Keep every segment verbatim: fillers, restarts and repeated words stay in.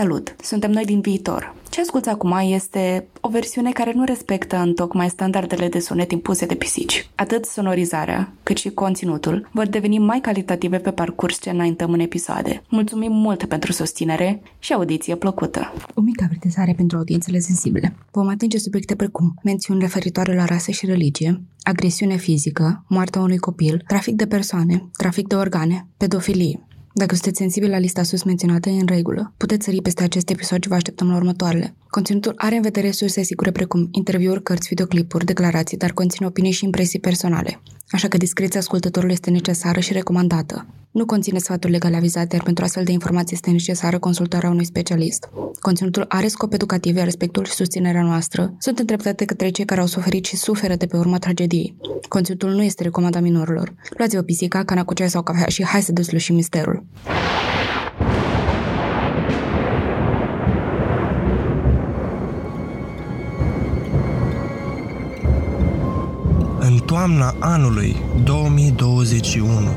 Salut! Suntem noi din viitor. Ce asculți acum este o versiune care nu respectă întocmai standardele de sunet impuse de pisici. Atât sonorizarea, cât și conținutul vor deveni mai calitative pe parcurs ce înaintăm în episoade. Mulțumim mult pentru susținere și audiție plăcută! O mică avertizare pentru audiențele sensibile. Vom atinge subiecte precum mențiuni referitoare la rasă și religie, agresiune fizică, moartea unui copil, trafic de persoane, trafic de organe, pedofilie. Dacă sunteți sensibili la lista sus menționată, e în regulă. Puteți sări peste acest episod și vă așteptăm la următoarele. Conținutul are în vedere surse sigure precum interviuri, cărți, videoclipuri, declarații, dar conține opinii și impresii personale. Așa că discreția ascultătorului este necesară și recomandată. Nu conține sfaturi legale avizate, iar pentru astfel de informații este necesară consultarea unui specialist. Conținutul are scop educativ, iar respectul și susținerea noastră sunt îndreptate către cei care au suferit și suferă de pe urma tragediei. Conținutul nu este recomandat minorilor. Luați-vă pisica, cana cu ceai sau cafea și hai să deslușim misterul. În toamna anului două mii douăzeci și unu,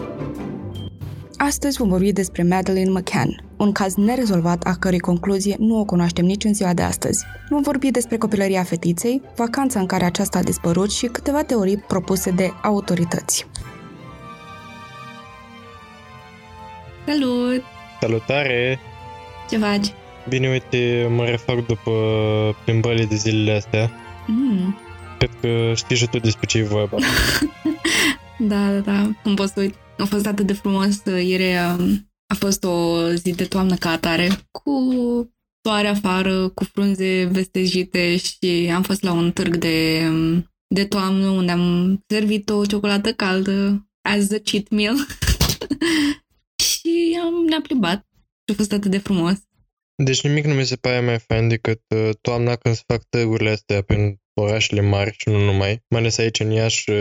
Astăzi vom vorbi despre Madeleine McCann, un caz nerezolvat a cărei concluzie nu o cunoaștem nici în ziua de astăzi. Vom vorbi despre copilăria fetiței, vacanța în care aceasta a dispărut și câteva teorii propuse de autorități. Salut! Salutare! Ce faci? Bine, uite, mă refac după plimbările de zilele astea. Mm. Cred că știi și tu despre ce e vorba. Da, da, da, cum poți să uit. A fost atât de frumos, ieri a fost o zi de toamnă ca atare, cu soare afară, cu frunze vestejite și am fost la un târg de, de toamnă unde am servit o ciocolată caldă, as a cheat meal, și am, ne-am plimbat și a fost atât de frumos. Deci nimic nu mi se pare mai fain decât toamna când se fac târgurile astea prin orașele mari și nu numai. Mai ales aici în Iași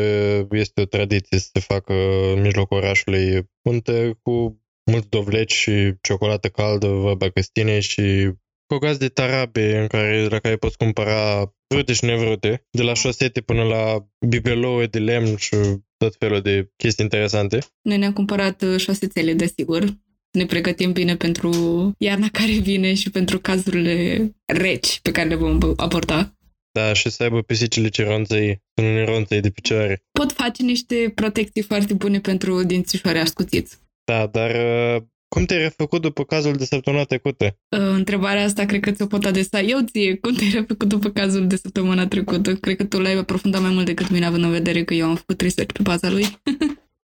este o tradiție să se facă în mijlocul orașului un târg cu mulți dovleci și ciocolată caldă, vorba Cristinei, și cu o gaz de tarabe în care, la care poți cumpăra vrute și nevrute, de la șosete până la bibeloue de lemn și tot felul de chestii interesante. Noi ne-am cumpărat șosețele, desigur. Ne pregătim bine pentru iarna care vine și pentru cazurile reci pe care le vom aborda. Da, și să aibă pisicile ce ronțăi, să nu ne ronțăi de picioare. Pot face niște protecții foarte bune pentru dințișoare ascuțiți. Da, dar cum te-ai refăcut după cazul de săptămâna trecută? Întrebarea asta cred că ți-o pot adresa eu ție. Cum te-ai refăcut după cazul de săptămâna trecută? Cred că tu l-ai aprofundat mai mult decât mine, având în vedere că eu am făcut research pe baza lui.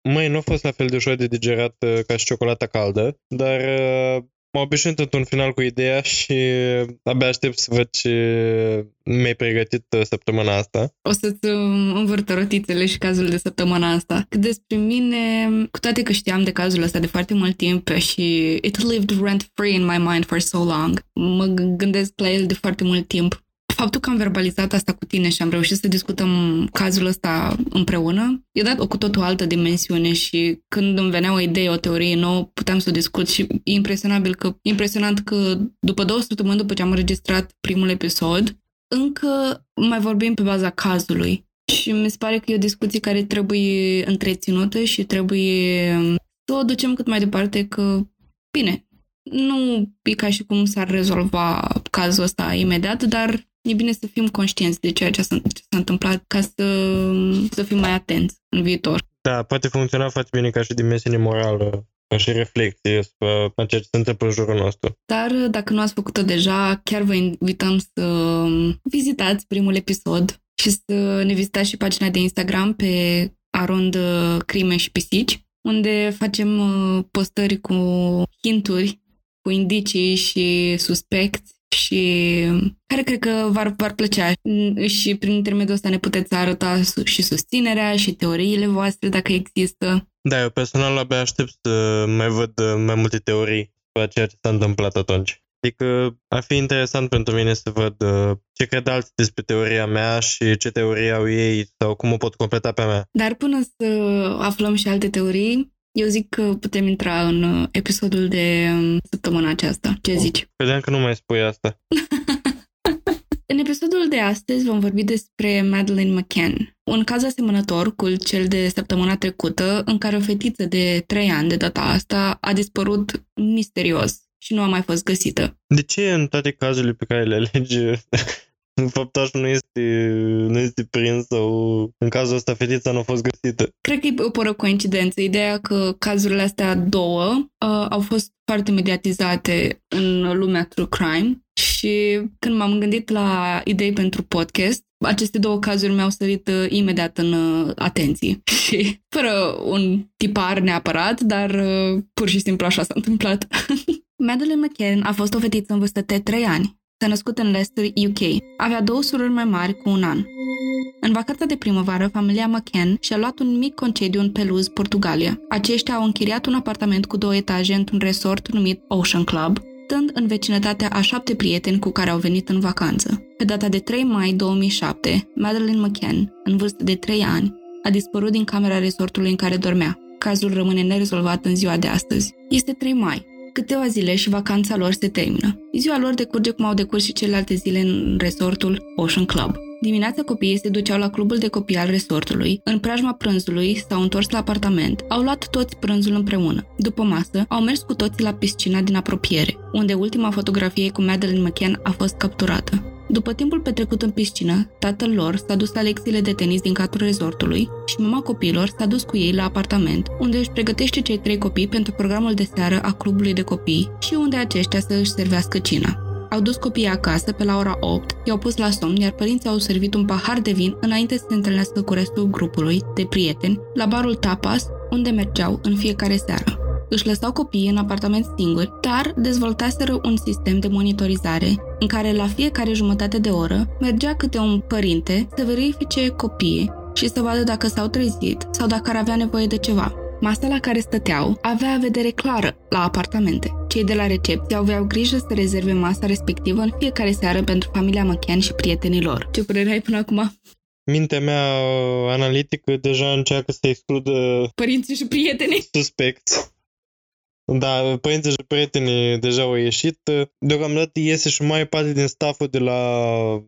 Măi, nu a fost la fel de ușor de digerat ca și ciocolata caldă, dar m-am obișnuit într-un final cu ideea și abia aștept să văd ce mi-ai pregătit săptămâna asta. O să-ți învârtă rotițele și cazul de săptămâna asta. Cât despre mine, cu toate că știam de cazul ăsta de foarte mult timp și it lived rent-free in my mind for so long, mă gândesc la el de foarte mult timp. Faptul că am verbalizat asta cu tine și am reușit să discutăm cazul ăsta împreună, i-a dat o cu totul altă dimensiune și când îmi venea o idee, o teorie nouă, puteam să o discut și e impresionabil că, impresionant că după două săptămâni după ce am înregistrat primul episod, încă mai vorbim pe baza cazului și mi se pare că e o discuție care trebuie întreținută și trebuie să o ducem cât mai departe că, bine, nu e ca și cum s-ar rezolva cazul ăsta imediat, dar e bine să fim conștienți de ceea ce s-a, ce s-a întâmplat ca să, să fim mai atenți în viitor. Da, poate funcționa foarte bine ca și dimensiune morală, ca și reflecție asupra ceea ce se întâmplă în jurul nostru. Dar dacă nu ați făcut-o deja, chiar vă invităm să vizitați primul episod și să ne vizitați și pagina de Instagram pe arond crime și pisici, unde facem postări cu hinturi, cu indicii și suspecți și care cred că v-ar, v-ar plăcea și prin intermediul ăsta ne puteți arăta și susținerea și teoriile voastre dacă există. Da, eu personal abia aștept să mai văd mai multe teorii pe ceea ce s-a întâmplat atunci. Adică ar fi interesant pentru mine să văd uh, ce cred alții despre teoria mea și ce teorie au ei sau cum o pot completa pe a mea. Dar până să aflăm și alte teorii, eu zic că putem intra în episodul de săptămâna aceasta. Ce zici? Credeam că nu mai spui asta. În episodul de astăzi vom vorbi despre Madeleine McCann, un caz asemănător cu cel de săptămâna trecută, în care o fetiță de trei ani de data asta a dispărut misterios și nu a mai fost găsită. De ce în toate cazurile pe care le alegi făptașul nu este, nu este prins sau în cazul ăsta fetița nu a fost găsită? Cred că e o pură coincidență. Ideea că cazurile astea două uh, au fost foarte mediatizate în lumea true crime și când m-am gândit la idei pentru podcast, aceste două cazuri mi-au sărit uh, imediat în uh, atenție și fără un tipar neapărat, dar uh, pur și simplu așa s-a întâmplat. Madeleine McCann a fost o fetiță în vârstă de trei ani. S-a născut în Leicester, U K. Avea două surori mai mari cu un an. În vacanța de primăvară, familia McCann și-a luat un mic concediu în Peluz, Portugalia. Aceștia au închiriat un apartament cu două etaje într-un resort numit Ocean Club, stând în vecinătatea a șapte prieteni cu care au venit în vacanță. Pe data de trei mai două mii șapte, Madeleine McCann, în vârstă de trei ani, a dispărut din camera resortului în care dormea. Cazul rămâne nerezolvat în ziua de astăzi. Este trei mai. Câteva zile și vacanța lor se termină. Ziua lor decurge cum au decurs și celelalte zile în resortul Ocean Club. Dimineața copiii se duceau la clubul de copii al resortului, în preajma prânzului s-au întors la apartament, au luat toți prânzul împreună. După masă, au mers cu toții la piscina din apropiere, unde ultima fotografie cu Madeleine McCann a fost capturată. După timpul petrecut în piscină, tatăl lor s-a dus la lecțiile de tenis din cadrul resortului și mama copiilor s-a dus cu ei la apartament, unde își pregătește cei trei copii pentru programul de seară a clubului de copii și unde aceștia să își servească cina. Au dus copiii acasă pe la ora opt, i-au pus la somn, iar părinții au servit un pahar de vin înainte să se întâlnească cu restul grupului de prieteni la barul Tapas, unde mergeau în fiecare seară. Își lăsau copiii în apartament singuri, dar dezvoltaseră un sistem de monitorizare în care la fiecare jumătate de oră mergea câte un părinte să verifice copiii și să vadă dacă s-au trezit sau dacă ar avea nevoie de ceva. Masa la care stăteau avea vedere clară la apartamente. Cei de la recepție aveau grijă să rezerve masa respectivă în fiecare seară pentru familia McCann și prietenii lor. Ce părere ai până acum? Mintea mea analitică deja încearcă să excludă părinții și prietenii suspecți. Da, părinții și prietenii deja au ieșit. Deocamdată iese și mai parte din stafful de la,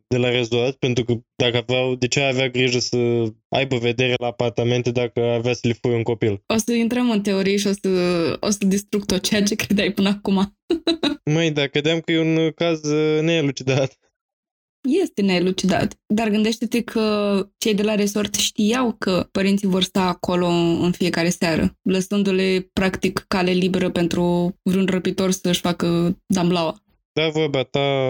de la resort, pentru că dacă aveau, de ce avea grijă să aibă vedere la apartamente dacă avea să le furi un copil? O să intrăm în teorii și o să, o să distrug tot ceea ce credeai până acum. Măi, da, credeam că e un caz neelucidat. Este neelucidat, dar gândește-te că cei de la resort știau că părinții vor sta acolo în fiecare seară, lăsându-le practic cale liberă pentru vreun răpitor să-și facă damlaua. Da, vorba ta,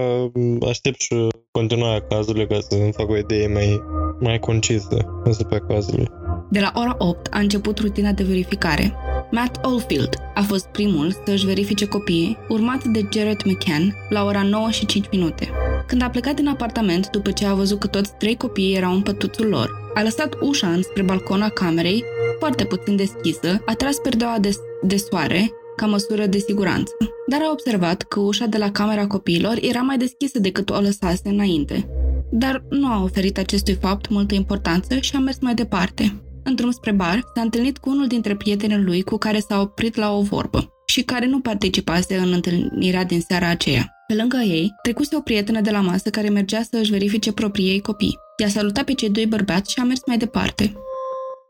aștept și continuarea cazului ca să îmi fac o idee mai, mai concisă asupra cazului. De la ora opt a început rutina de verificare. Matt Oldfield a fost primul să își verifice copiii, urmat de Jared McCann la ora nouă și cinci minute. Când a plecat din apartament, după ce a văzut că toți trei copiii erau în pătuțul lor, a lăsat ușa înspre balcona camerei, foarte puțin deschisă, a tras perdeaua de, de soare ca măsură de siguranță, dar a observat că ușa de la camera copiilor era mai deschisă decât o lăsase înainte. Dar nu a oferit acestui fapt multă importanță și a mers mai departe. În drum spre bar, s-a întâlnit cu unul dintre prietenii lui cu care s-a oprit la o vorbă și care nu participase în întâlnirea din seara aceea. Pe lângă ei, trecuse o prietenă de la masă care mergea să își verifice proprii ei copii. I-a salutat pe cei doi bărbați și a mers mai departe.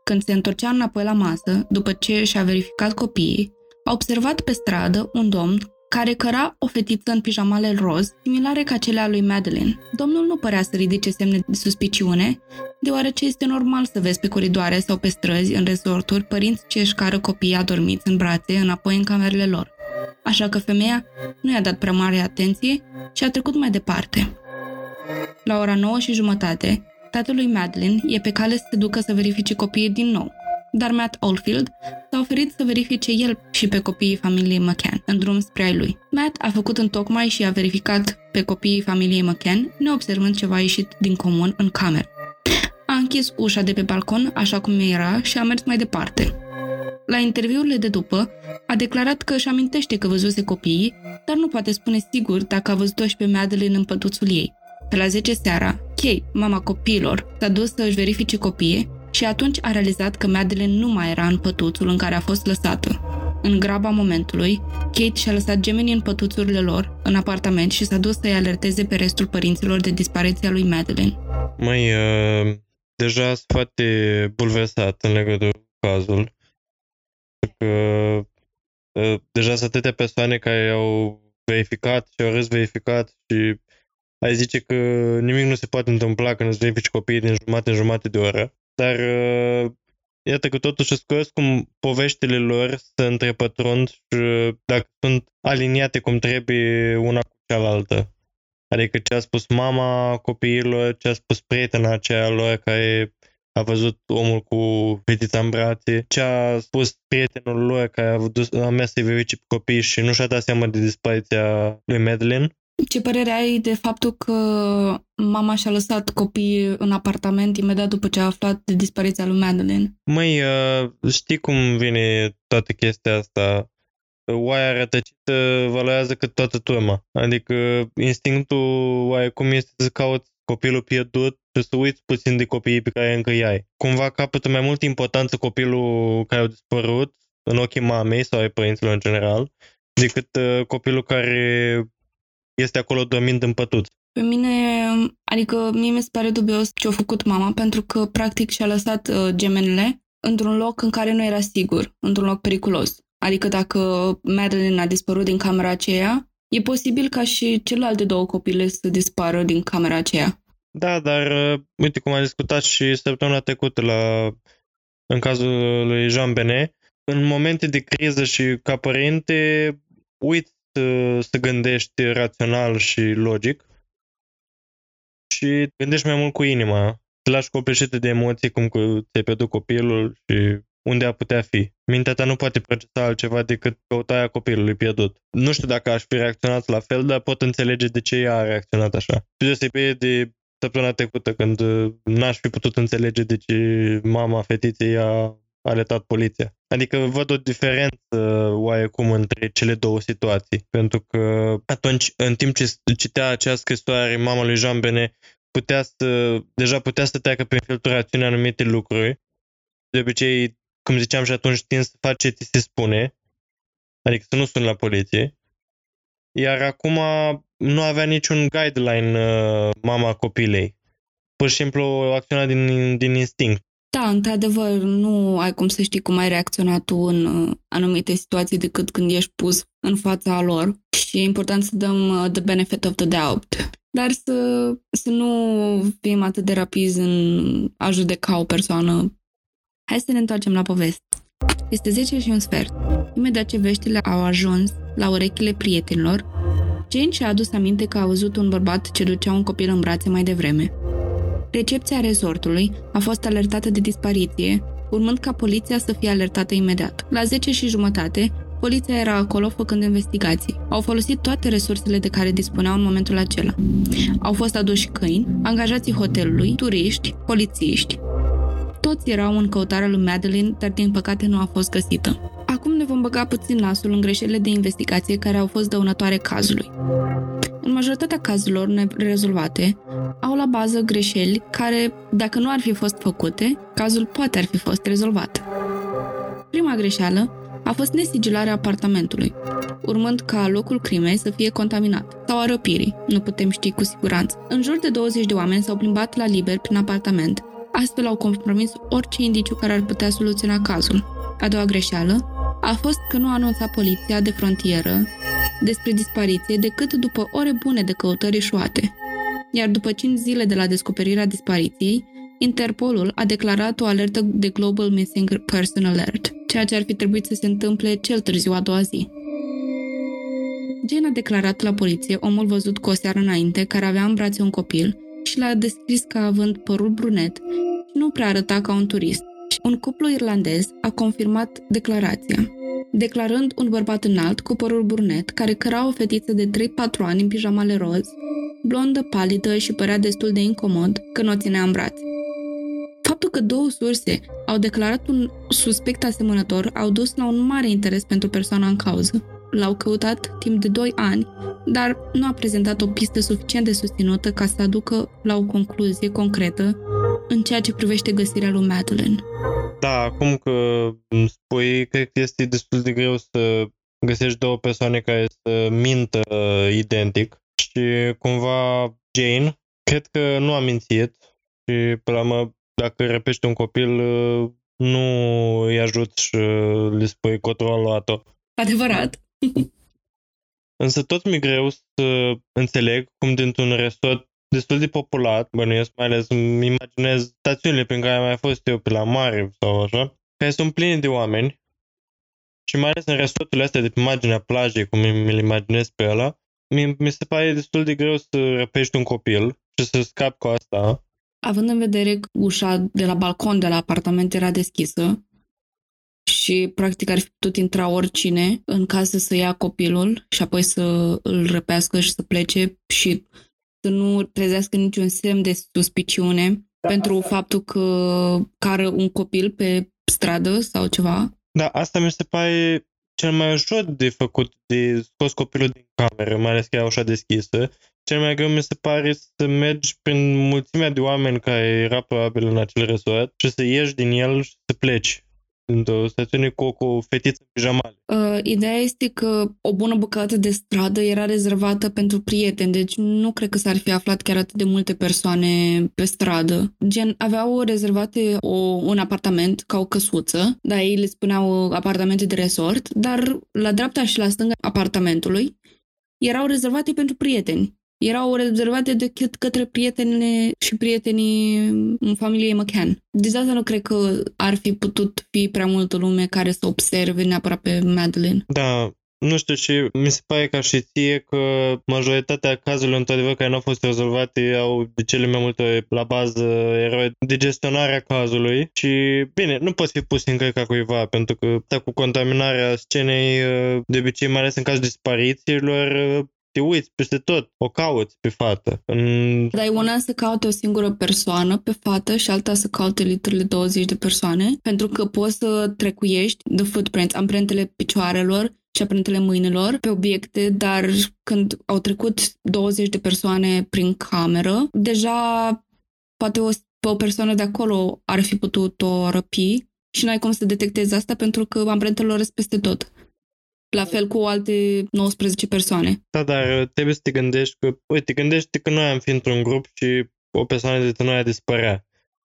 Când se întorcea înapoi la masă, după ce și-a verificat copiii, a observat pe stradă un domn care căra o fetiță în pijamale roz, similare ca cele a lui Madeleine. Domnul nu părea să ridice semne de suspiciune, deoarece este normal să vezi pe coridoare sau pe străzi, în resorturi, părinți ce își cară copiii adormiți în brațe, înapoi în camerele lor. Așa că femeia nu i-a dat prea mare atenție și a trecut mai departe. La ora nouă și jumătate, tatălui Madeleine e pe cale să se ducă să verifice copiii din nou, dar Matt Oldfield s-a oferit să verifice el și pe copiii familiei McCann, în drum spre ai lui. Matt a făcut întocmai și a verificat pe copiii familiei McCann, neobservând ceva ieșit din comun în cameră. A închis ușa de pe balcon așa cum era și a mers mai departe. La interviurile de după, a declarat că își amintește că văzuse copiii, dar nu poate spune sigur dacă a văzut-o și pe Madeleine în pătuțul ei. Pe la zece seara, Kate, mama copiilor, s-a dus să își verifice copiii și atunci a realizat că Madeleine nu mai era în pătuțul în care a fost lăsată. În graba momentului, Kate și-a lăsat gemenii în pătuțurile lor, în apartament, și s-a dus să-i alerteze pe restul părinților de dispariția lui Madeleine. Mai uh, deja sunt foarte bulversat în legătură cu cazul. Că, uh, deja sunt atâtea persoane care au verificat și au rezverificat și ai zice că nimic nu se poate întâmpla când îți verifici copiii din jumate în jumate de oră. Dar uh, iată că totuși scos cum poveștile lor se întrepătrund și uh, dacă sunt aliniate cum trebuie una cu cealaltă. Adică ce a spus mama copiilor, ce a spus prietena aceea lor care a văzut omul cu fetița în brațe, ce a spus prietenul lor care a, dus, a mers să-i verifice copiii și nu și-a dat seama de dispariția lui Madeleine. Ce părere ai de faptul că mama și-a lăsat copiii în apartament imediat după ce a aflat de dispariția lui Madeleine? Măi, știi cum vine toată chestia asta? Oaia rătăcită valorează cât toată turma. Adică instinctul oaia cum este să cauți copilul pierdut și să uiți puțin de copiii pe care încă îi ai. Cumva capătă mai multă importanță copilul care a dispărut în ochii mamei sau ai părinților în general decât copilul care este acolo dormind în pătuț. Pe mine, adică mie mi se pare dubios ce a făcut mama, pentru că practic și-a lăsat uh, gemenele într-un loc în care nu era sigur, într-un loc periculos. Adică dacă Madeleine a dispărut din camera aceea, e posibil ca și celelalte două copile să dispară din camera aceea. Da, dar uh, uite cum am discutat și săptămâna trecută la, în cazul lui JonBenét, în momente de criză și ca părinte, uite, să gândești rațional și logic și gândești mai mult cu inima. Te lași copleșită de emoții cum că ți-ai pierdut copilul și unde a putea fi. Mintea ta nu poate procesa altceva decât căutarea copilului pierdut. Nu știu dacă aș fi reacționat la fel, dar pot înțelege de ce ea a reacționat așa. Și deosebire de săptămâna trecută, când n-aș fi putut înțelege de ce mama fetiței a alertat poliția. Adică văd o diferență oarecum între cele două situații, pentru că atunci, în timp ce citea acea scrisoare, mama lui JonBenét putea să, deja putea să treacă prin filtrul rațiunii anumite lucruri. De obicei, cum ziceam și atunci, tind să faci ce ți se spune, adică să nu suni la poliție. Iar acum nu avea niciun guideline mama copilei. Pur și simplu acționa din, din instinct. Da, într-adevăr, nu ai cum să știi cum ai reacționat tu în uh, anumite situații decât când ești pus în fața lor și e important să dăm uh, the benefit of the doubt, dar să, să nu fim atât de rapizi în a judeca o persoană. Hai să ne întoarcem la poveste. Este zece și un sfert. Imediat ce veștile au ajuns la urechile prietenilor, Jane și-a adus aminte că a văzut un bărbat ce ducea un copil în brațe mai devreme. Recepția resortului a fost alertată de dispariție, urmând ca poliția să fie alertată imediat. La zece și jumătate, poliția era acolo făcând investigații. Au folosit toate resursele de care dispuneau în momentul acela. Au fost aduși câini, angajații hotelului, turiști, polițiști. Toți erau în căutarea lui Madeleine, dar din păcate nu a fost găsită. Acum ne vom băga puțin nasul în greșelile de investigație care au fost dăunătoare cazului. În majoritatea cazurilor nerezolvate, au la bază greșeli care, dacă nu ar fi fost făcute, cazul poate ar fi fost rezolvat. Prima greșeală a fost nesigilarea apartamentului, urmând ca locul crimei să fie contaminat, sau a răpirii, nu putem ști cu siguranță. În jur de douăzeci de oameni s-au plimbat la liber prin apartament, astfel au compromis orice indiciu care ar putea soluționa cazul. A doua greșeală a fost că nu a anunțat poliția de frontieră despre dispariție decât după ore bune de căutări eșuate. Iar după cinci zile de la descoperirea dispariției, Interpolul a declarat o alertă de Global Missing Person Alert, ceea ce ar fi trebuit să se întâmple cel târziu a doua zi. Jane a declarat la poliție omul văzut cu o seară înainte, care avea în brațe un copil și l-a descris ca având părul brunet și nu prea arăta ca un turist. Un cuplu irlandez a confirmat declarația, declarând un bărbat înalt cu părul brunet care căra o fetiță de trei-patru ani în pijamale roz, blondă, palidă și părea destul de incomod când o ținea în brațe. Faptul că două surse au declarat un suspect asemănător au dus la un mare interes pentru persoana în cauză. l-au căutat timp de doi ani, dar nu a prezentat o pistă suficient de susținută ca să aducă la o concluzie concretă în ceea ce privește găsirea lui Madeleine. Da, acum că spui, cred că este destul de greu să găsești două persoane care să mintă uh, identic și cumva Jane, cred că nu a mințit și, până la urmă, dacă răpești un copil, uh, nu îi ajuți și uh, le spui cotro a luat-o. Adevărat. Însă tot mi-e greu să înțeleg cum dintr-un resort destul de populat, bănuiesc, mai ales îmi imaginez stațiunile prin care am mai fost eu pe la mare sau așa, care sunt pline de oameni și mai ales în resorturile astea de pe marginea plajei, cum mi-l imaginez pe ăla, mi, mi se pare destul de greu să răpești un copil și să scapi cu asta. Având în vedere că ușa de la balcon de la apartament era deschisă și practic ar fi putut intra oricine în casă să ia copilul și apoi să îl răpească și să plece și să nu trezească niciun semn de suspiciune, da, pentru asta, faptul că cară un copil pe stradă sau ceva. Da, asta mi se pare cel mai ușor de făcut, de scos copilul din cameră, mai ales că era ușa deschisă. Cel mai greu mi se pare să mergi prin mulțimea de oameni care era probabil în acel resort și să ieși din el și să pleci într-o stațiune cu o fetiță în pijamale. Uh, ideea este că o bună bucată de stradă era rezervată pentru prieteni, deci nu cred că s-ar fi aflat chiar atât de multe persoane pe stradă. Gen, aveau rezervate o, un apartament ca o căsuță, dar ei le spuneau apartamente de resort, dar la dreapta și la stânga apartamentului erau rezervate pentru prieteni. Erau rezervate de către prietenile și prietenii familiei McCann. Deci asta nu cred că ar fi putut fi prea multă lume care să observe neapărat pe Madeleine. Da, nu știu, și mi se pare ca și ție că majoritatea cazurilor, într-adevăr, care nu au fost rezolvate au de cele mai multe la bază eroi de gestionarea cazului și, bine, nu poți fi pus în cărca cuiva, pentru că cu contaminarea scenei, de obicei, mai ales în cazul disparițiilor, te uiți peste tot, o cauți pe fată. În... Dar e una să caute o singură persoană pe fată și alta să caute literele douăzeci de persoane, pentru că poți să trecuiești the footprints, amprentele picioarelor și amprentele mâinilor pe obiecte, dar când au trecut douăzeci de persoane prin cameră, deja poate o, o persoană de acolo ar fi putut o răpi și n-ai cum să detectezi asta pentru că amprentele lor sunt peste tot. La fel cu alte nouăsprezece persoane. Da, dar trebuie să te gândești că, uite, gândește că noi am fi într-un grup și o persoană dintre noi a dispărea.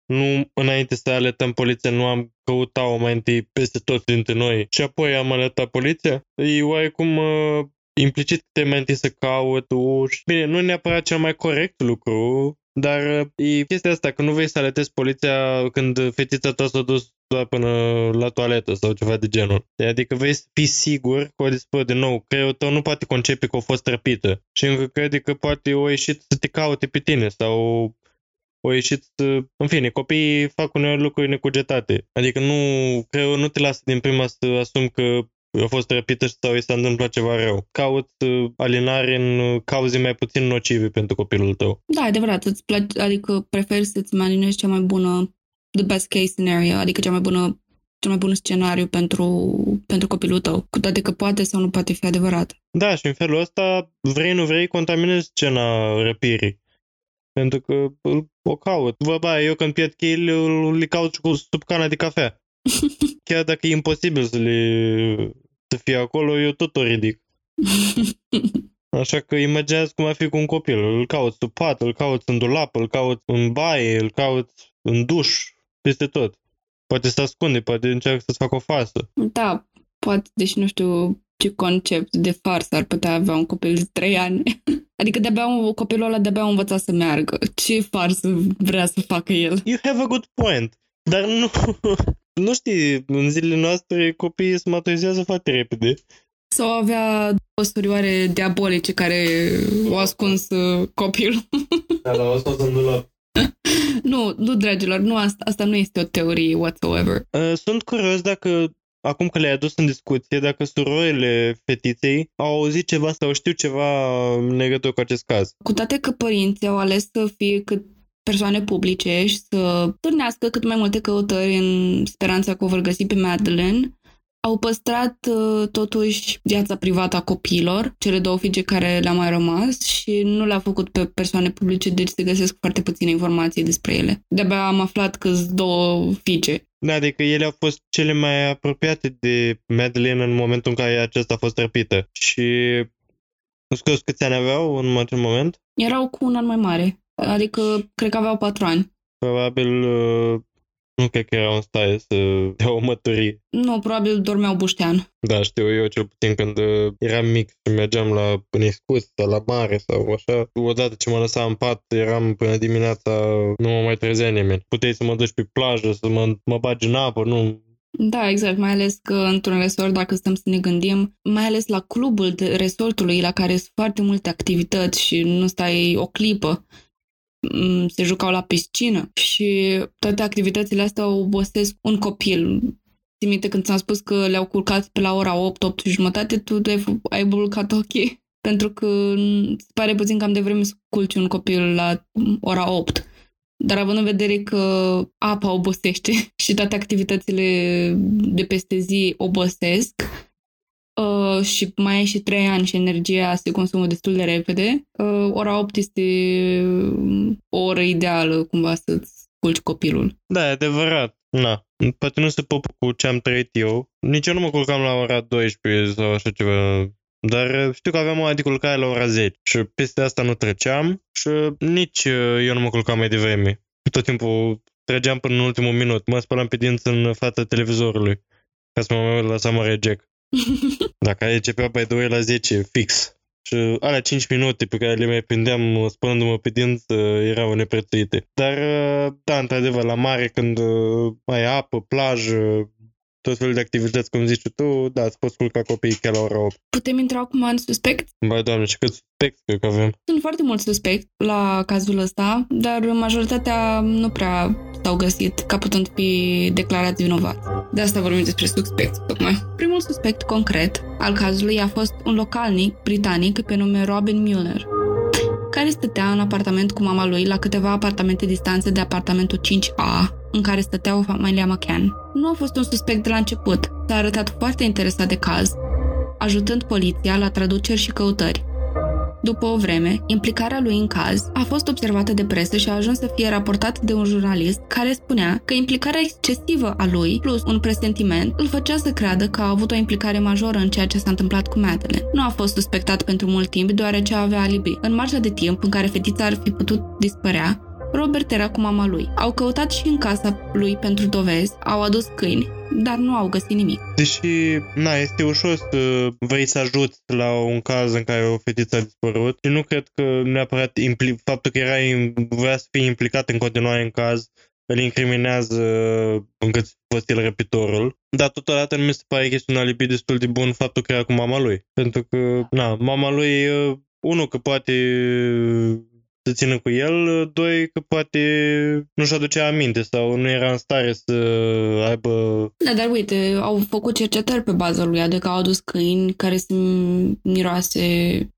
Nu înainte să alertăm poliția, nu am căutat-o mai întâi peste toți dintre noi și apoi am alertat poliția. E oarecum uh, implicit că te mai întâi să caut uși. Bine, nu neapărat cel mai corect lucru, dar e chestia asta, că nu vei să alertezi poliția când fetița ta s-a dus doar până la toaletă sau ceva de genul. Adică vei să fii sigur că o dispărut de nou. Creierul tău nu poate concepe că a fost răpită și încă crede că poate o ieșit să te caute pe tine sau o ieșit să... În fine, copiii fac uneori lucruri necugetate. Adică nu, creierul nu te lasă din prima să asumi că a fost răpită sau i s-a întâmplat ceva rău. Caut alinare în cauze mai puțin nocive pentru copilul tău. Da, adevărat. Îți place, adică preferi să-ți mai alinezi cea mai bună, the best case scenario, adică cea mai bună, cel mai bun scenariu pentru, pentru copilul tău, cu toate că poate sau nu poate fi adevărat. Da, și în felul ăsta, vrei, nu vrei, contaminezi scena răpirii. Pentru că o caut. Vă, ba, eu când pierd cheile, le caut cu sub cana de cafea. Chiar dacă e imposibil să le să fie acolo, eu tot o ridic. Așa că imaginează cum ar fi cu un copil. Îl cauți sub pat, îl cauți în dulap, îl cauți în baie, îl cauți în duș, peste tot. Poate se ascunde, poate încearcă să-ți facă o farsă. Da, poate, deși nu știu ce concept de farsă ar putea avea un copil de trei ani. Adică de-abia un, copilul ăla de-abia a învățat să meargă. Ce farsă vrea să facă el? You have a good point. Dar nu... Nu știi, în zilele noastre copiii se maturizează foarte repede. Sau avea două surioare diabolice care au ascuns copilul. Da, l-au ascuns în dulap. Nu, nu, dragilor, nu, asta, asta nu este o teorie whatsoever. Sunt curios dacă, acum că le-ai adus în discuție, dacă surorile fetiței au auzit ceva sau știu ceva în legătură cu acest caz. Cu toate că părinții au ales să fie cât persoane publice și să turnească cât mai multe căutări în speranța că o vor găsi pe Madeleine, Au păstrat totuși viața privată a copiilor, cele două fiice care le-au mai rămas, și nu le-a făcut pe persoane publice, deci se găsesc foarte puține informații despre ele. De-abia am aflat că-s două fiice. Da, adică ele au fost cele mai apropiate de Madeleine în momentul în care aceasta a fost răpită. Și nu știu câți ani aveau în acel moment? Erau cu un an mai mare, adică cred că aveau patru ani. Probabil... Nu cred că erau în stare să dea o măturie. Nu, probabil dormeau buștean. Da, știu eu, cel puțin când eram mic și mergeam la în excurs sau la mare sau așa. Odată ce mă lăsa în pat, eram până dimineața, nu mă mai trezea nimeni. Puteai să mă duci pe plajă, să mă, mă bagi în apă, nu... Da, exact, mai ales că într-un resort, dacă stăm să ne gândim, mai ales la clubul de resortului, la care sunt foarte multe activități și nu stai o clipă. Se jucau la piscină și toate activitățile astea obosesc un copil. Ți minte când ți-am spus că le-au culcat pe la ora opt, opt și jumătate, tu ai bulcat ochii? Pentru că îți pare puțin cam devreme să culci un copil la ora opt. Dar având în vedere că apa obosește și toate activitățile de peste zi obosesc, Uh, și mai ai și trei ani și energia se consumă destul de repede, uh, ora opt este o oră ideală cumva să-ți culci copilul. Da, e adevărat. Na. Poate nu se popă cu ce am trăit eu. Nici eu nu mă culcam la ora douăsprezece sau așa ceva, dar știu că aveam o adiculcare la ora zece și peste asta nu treceam și nici eu nu mă culcam mai devreme. Tot timpul trăgeam până în ultimul minut. Mă spălam pe dinți în fața televizorului ca să mă mai uit la Samurai Jack. Dacă ai începea pe doi la zece, fix. Și alea cinci minute pe care le mai prindeam spălându-mă pe dinți erau neprețuite. Dar, da, într-adevăr, la mare, când ai apă, plajă, tot felul de activități, cum zici tu, da, îți poți culca copiii chiar la ora opt. Putem intra acum în suspect? Băi, doamne, și cât suspect cred că avem? Sunt foarte mulți suspecti la cazul ăsta, dar majoritatea nu prea s-au găsit ca putând fi declarați vinovați. De asta vorbim despre suspect, tocmai. Primul suspect concret al cazului a fost un localnic britanic pe nume Robin Muller, care stătea în apartament cu mama lui la câteva apartamente distanță de apartamentul cinci A, în care stătea o familie McCann. Nu a fost un suspect de la început, s-a arătat foarte interesat de caz, ajutând poliția la traduceri și căutări. După o vreme, implicarea lui în caz a fost observată de presă și a ajuns să fie raportat de un jurnalist care spunea că implicarea excesivă a lui, plus un presentiment, îl făcea să creadă că a avut o implicare majoră în ceea ce s-a întâmplat cu Madeleine. Nu a fost suspectat pentru mult timp, deoarece avea alibi. În marja de timp în care fetița ar fi putut dispărea, Robert era cu mama lui. Au căutat și în casa lui pentru dovezi, au adus câini, dar nu au găsit nimic. Deși, na, este ușor să vrei să ajuți la un caz în care o fetiță a dispărut și nu cred că neapărat impli- faptul că era, vrea să fie implicat în continuare în caz îl incriminează încât fost el răpitorul, dar totodată nu mi se pare că este un alibi destul de bun faptul că era cu mama lui. Pentru că, na, mama lui, unul că poate... să țină cu el, doi, că poate nu-și aducea aminte sau nu era în stare să aibă... Da, dar uite, au făcut cercetări pe baza lui, adică au adus câini care se miroase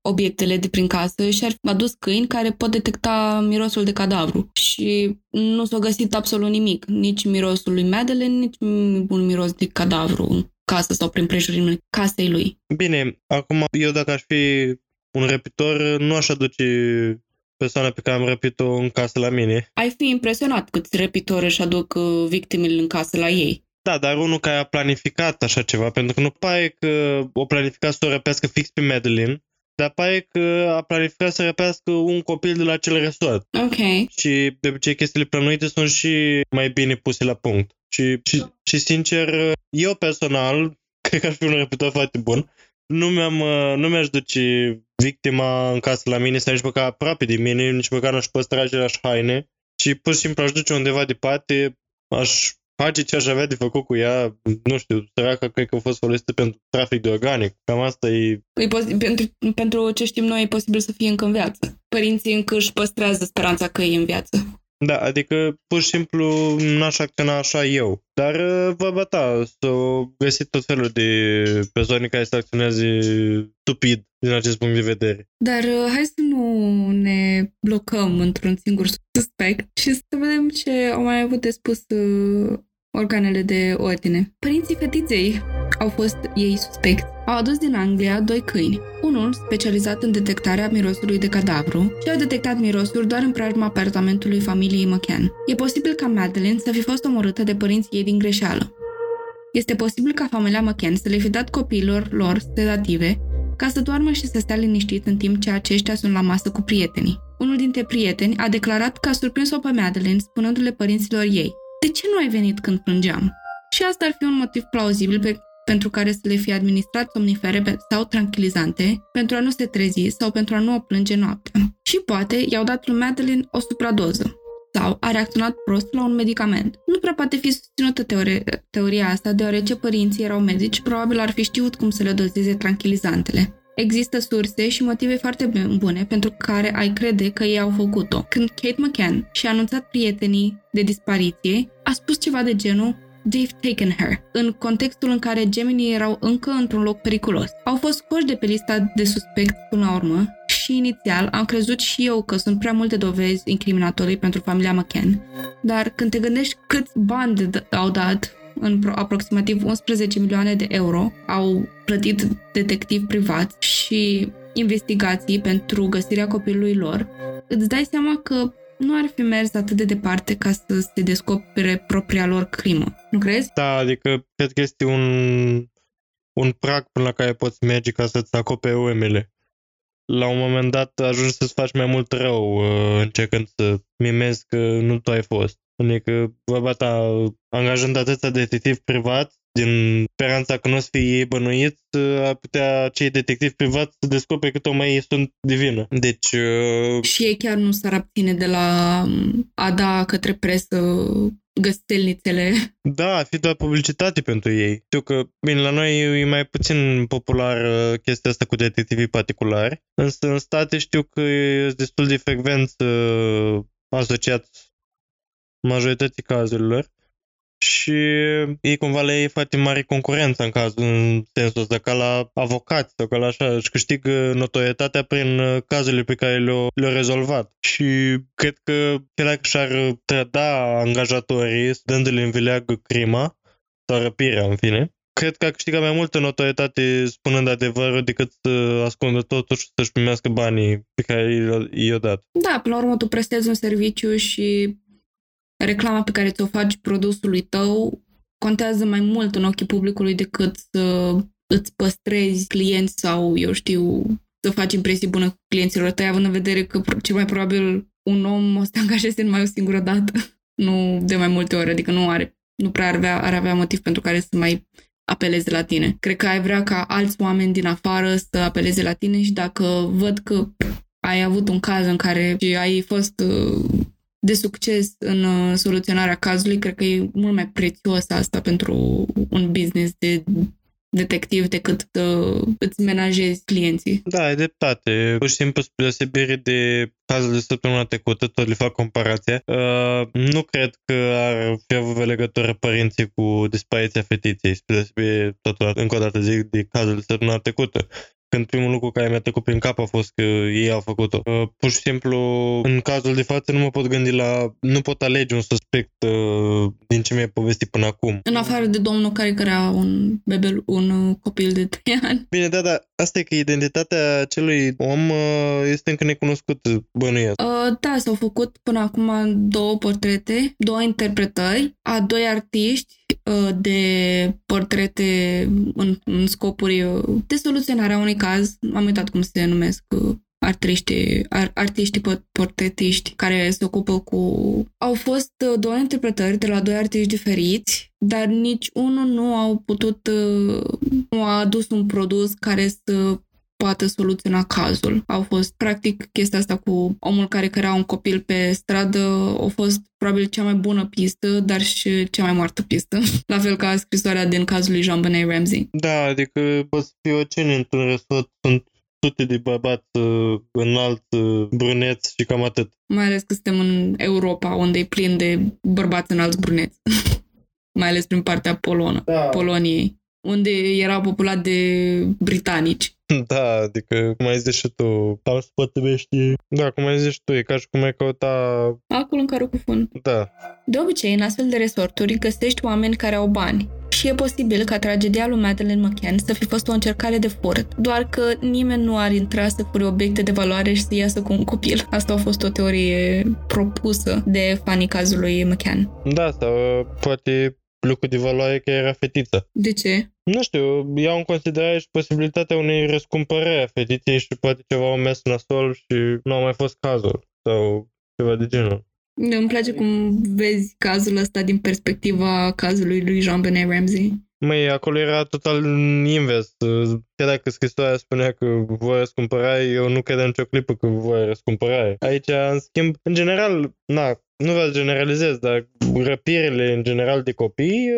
obiectele de prin casă și au adus câini care pot detecta mirosul de cadavru și nu s-a găsit absolut nimic, nici mirosul lui Madeleine, nici un miros de cadavru casă sau prin prejurimile casei lui. Bine, acum eu dacă aș fi un răpitor, nu aș aduce... persoana pe care am răpit-o în casă la mine. Ai fi impresionat câți răpitori își aduc victimele în casă la ei. Da, dar unul care a planificat așa ceva, pentru că nu pare că o planificat să o răpească fix pe Madeleine, dar pare că a planificat să răpească un copil de la acel resort. Ok. Și de obicei chestiile plănuite sunt și mai bine puse la punct. Și, și, și sincer, eu personal, cred că aș fi un răpitor foarte bun. Nu, mi-am, nu mi-aș duce victima în casă la mine, sau nici măcar aproape de mine, nici măcar n-aș păstra aceleași haine, ci pur și simplu aș duce undeva departe, aș face ce aș avea de făcut cu ea, nu știu, săraca cred că a fost folosită pentru trafic de organe, cam asta e... e posi- pentru, pentru ce știm noi, e posibil să fie încă în viață. Părinții încă își păstrează speranța că e în viață. Da, adică pur și simplu n-aș acționa așa eu. Dar vorba ta, s-au găsit tot felul de persoane care se acționează stupid din acest punct de vedere. Dar hai să nu ne blocăm într-un singur suspect și să vedem ce au mai avut de spus organele de ordine. Părinții fetiței au fost ei suspecți, au adus din Anglia doi câini. Unul, specializat în detectarea mirosului de cadavru, și a detectat mirosul doar în preajma apartamentului familiei McCann. E posibil ca Madeleine să fi fost omorâtă de părinții ei din greșeală. Este posibil ca familia McCann să le fi dat copiilor lor sedative ca să doarmă și să stea liniștit în timp ce aceștia sunt la masă cu prietenii. Unul dintre prieteni a declarat că a surprins-o pe Madeleine spunându-le părinților ei: "De ce nu ai venit când plângeam?" Și asta ar fi un motiv plauzibil pe pentru care să le fie administrat somnifere sau tranquilizante, pentru a nu se trezi sau pentru a nu o plânge noaptea. Și poate i-au dat lui Madeleine o supradoză sau a reacționat prost la un medicament. Nu prea poate fi susținută teori- teoria asta, deoarece părinții erau medici, probabil ar fi știut cum să le dozeze tranquilizantele. Există surse și motive foarte bune pentru care ai crede că ei au făcut-o. Când Kate McCann și-a anunțat prietenii de dispariție, a spus ceva de genul "They've taken her", în contextul în care gemenii erau încă într-un loc periculos. Au fost scoși de pe lista de suspecți până la urmă și inițial am crezut și eu că sunt prea multe dovezi incriminatorii pentru familia McCann, dar când te gândești câți bani au dat, în aproximativ unsprezece milioane de euro, au plătit detectivi privați și investigații pentru găsirea copilului lor, îți dai seama că nu ar fi mers atât de departe ca să se descopere propria lor crimă. Nu crezi? Da, adică cred că este un, un prag până la care poți merge ca să-ți acoperi urmele. La un moment dat ajungi să-ți faci mai mult rău încercând să mimezi că nu tu ai fost. Adică, vorba ta, angajând atâția detectivi privați, din speranța că nu o să fie ei bănuiți, ar putea cei detectivi privați să descopere cât o mai sunt divină. Deci... Uh... Și ei chiar nu s-ar abține de la a da către presă găselnițele. Da, ar fi doar publicitate pentru ei. Știu că, bine, la noi e mai puțin popular chestia asta cu detectivii particulari, însă în state știu că e destul de frecvent uh, asociat majorității cazurilor. Și ei cumva le e foarte mare concurență în cazul, în sensul ăsta, ca la avocați sau ca la așa, își câștigă notorietatea prin cazurile pe care le-au le-au rezolvat. Și cred că chiar și-ar trăda angajatorii, dându-le în vileag crima sau răpirea, în fine, cred că a câștigat mai multă notorietate spunând adevărul decât să ascundă totul și să-și primească banii pe care i-au dat. Da, până la urmă tu prestezi un serviciu și... reclama pe care ți-o faci produsului tău contează mai mult în ochii publicului decât să îți păstrezi clienți sau, eu știu, să faci impresii bună cu clienților tăi, având în vedere că cel mai probabil un om o să te angajeze numai o singură dată, nu de mai multe ori, adică nu, are, nu prea ar avea, ar avea motiv pentru care să mai apeleze la tine. Cred că ai vrea ca alți oameni din afară să apeleze la tine și dacă văd că ai avut un caz în care ai fost... de succes în soluționarea cazului, cred că e mult mai prețios asta pentru un business de detectiv decât să îți menajezi clienții. Da, e dreptate. Pur și simplu, spre deosebire de cazul de săptămâna trecută, tot le fac comparația. Uh, nu cred că ar fi avut legătură părinții cu dispariția fetiței, spre deosebire, totodată, încă o dată zic, de cazul de săptămâna trecută. Când primul lucru care mi-a trecut prin cap a fost că ei au făcut-o. Uh, pur și simplu, în cazul de față, nu mă pot gândi la... Nu pot alege un suspect uh, din ce mi-ai povestit până acum. În afară de domnul care cărea un bebel, un uh, copil de trei ani. Bine, da, da. Asta e că identitatea acelui om uh, este încă necunoscută, bănuiesc. Uh, da, s-au făcut până acum două portrete, două interpretări, a doi artiști uh, de portrete în, în scopuri uh, de soluționarea unui caz, am uitat cum se numesc artiștii, ar, artiștii portretiști care se ocupă cu... Au fost două interpretări de la doi artiști diferiți, dar nici unul nu au putut, nu a adus un produs care să poată soluționa cazul. Au fost, practic, chestia asta cu omul care cărea un copil pe stradă a fost probabil cea mai bună pistă, dar și cea mai moartă pistă. La fel ca scrisoarea din cazul lui JonBenét Ramsey. Da, adică poți fi o cine într-un resort, sunt sute de bărbați înalți, bruneți și cam atât. Mai ales că suntem în Europa, unde e plin de bărbați înalți bruneți. Mai ales prin partea polonă, da. Poloniei, unde erau populat de britanici. Da, adică, cum ai zis și tu, cam se potrivește. Da, cum ai zis și tu, e ca și cum ai căuta... acul în carul cu fund. Da. De obicei, în astfel de resorturi, găsești oameni care au bani. și e posibil ca tragedia lui Madeleine McCann să fi fost o încercare de furt, doar că nimeni nu ar intra să fure obiecte de valoare și să iasă cu un copil. Asta a fost o teorie propusă de fanii cazului McCann. Da, sau poate lucru de valoare că era fetiță. De ce? Nu știu, iau în considerare și posibilitatea unei răscumpărări a fetiței și poate ceva au mers nasol și nu a mai fost cazul sau ceva de genul. Îmi place cum vezi cazul ăsta din perspectiva cazului lui JonBenét Ramsey. Măi, acolo era total invers. Chiar dacă scrisoarea spunea că voi răscumpărare, eu nu credeam nicio clipă că voi răscumpărare. Aici, în schimb, în general, na, nu vreau să generalizez, dar răpirile în general de copii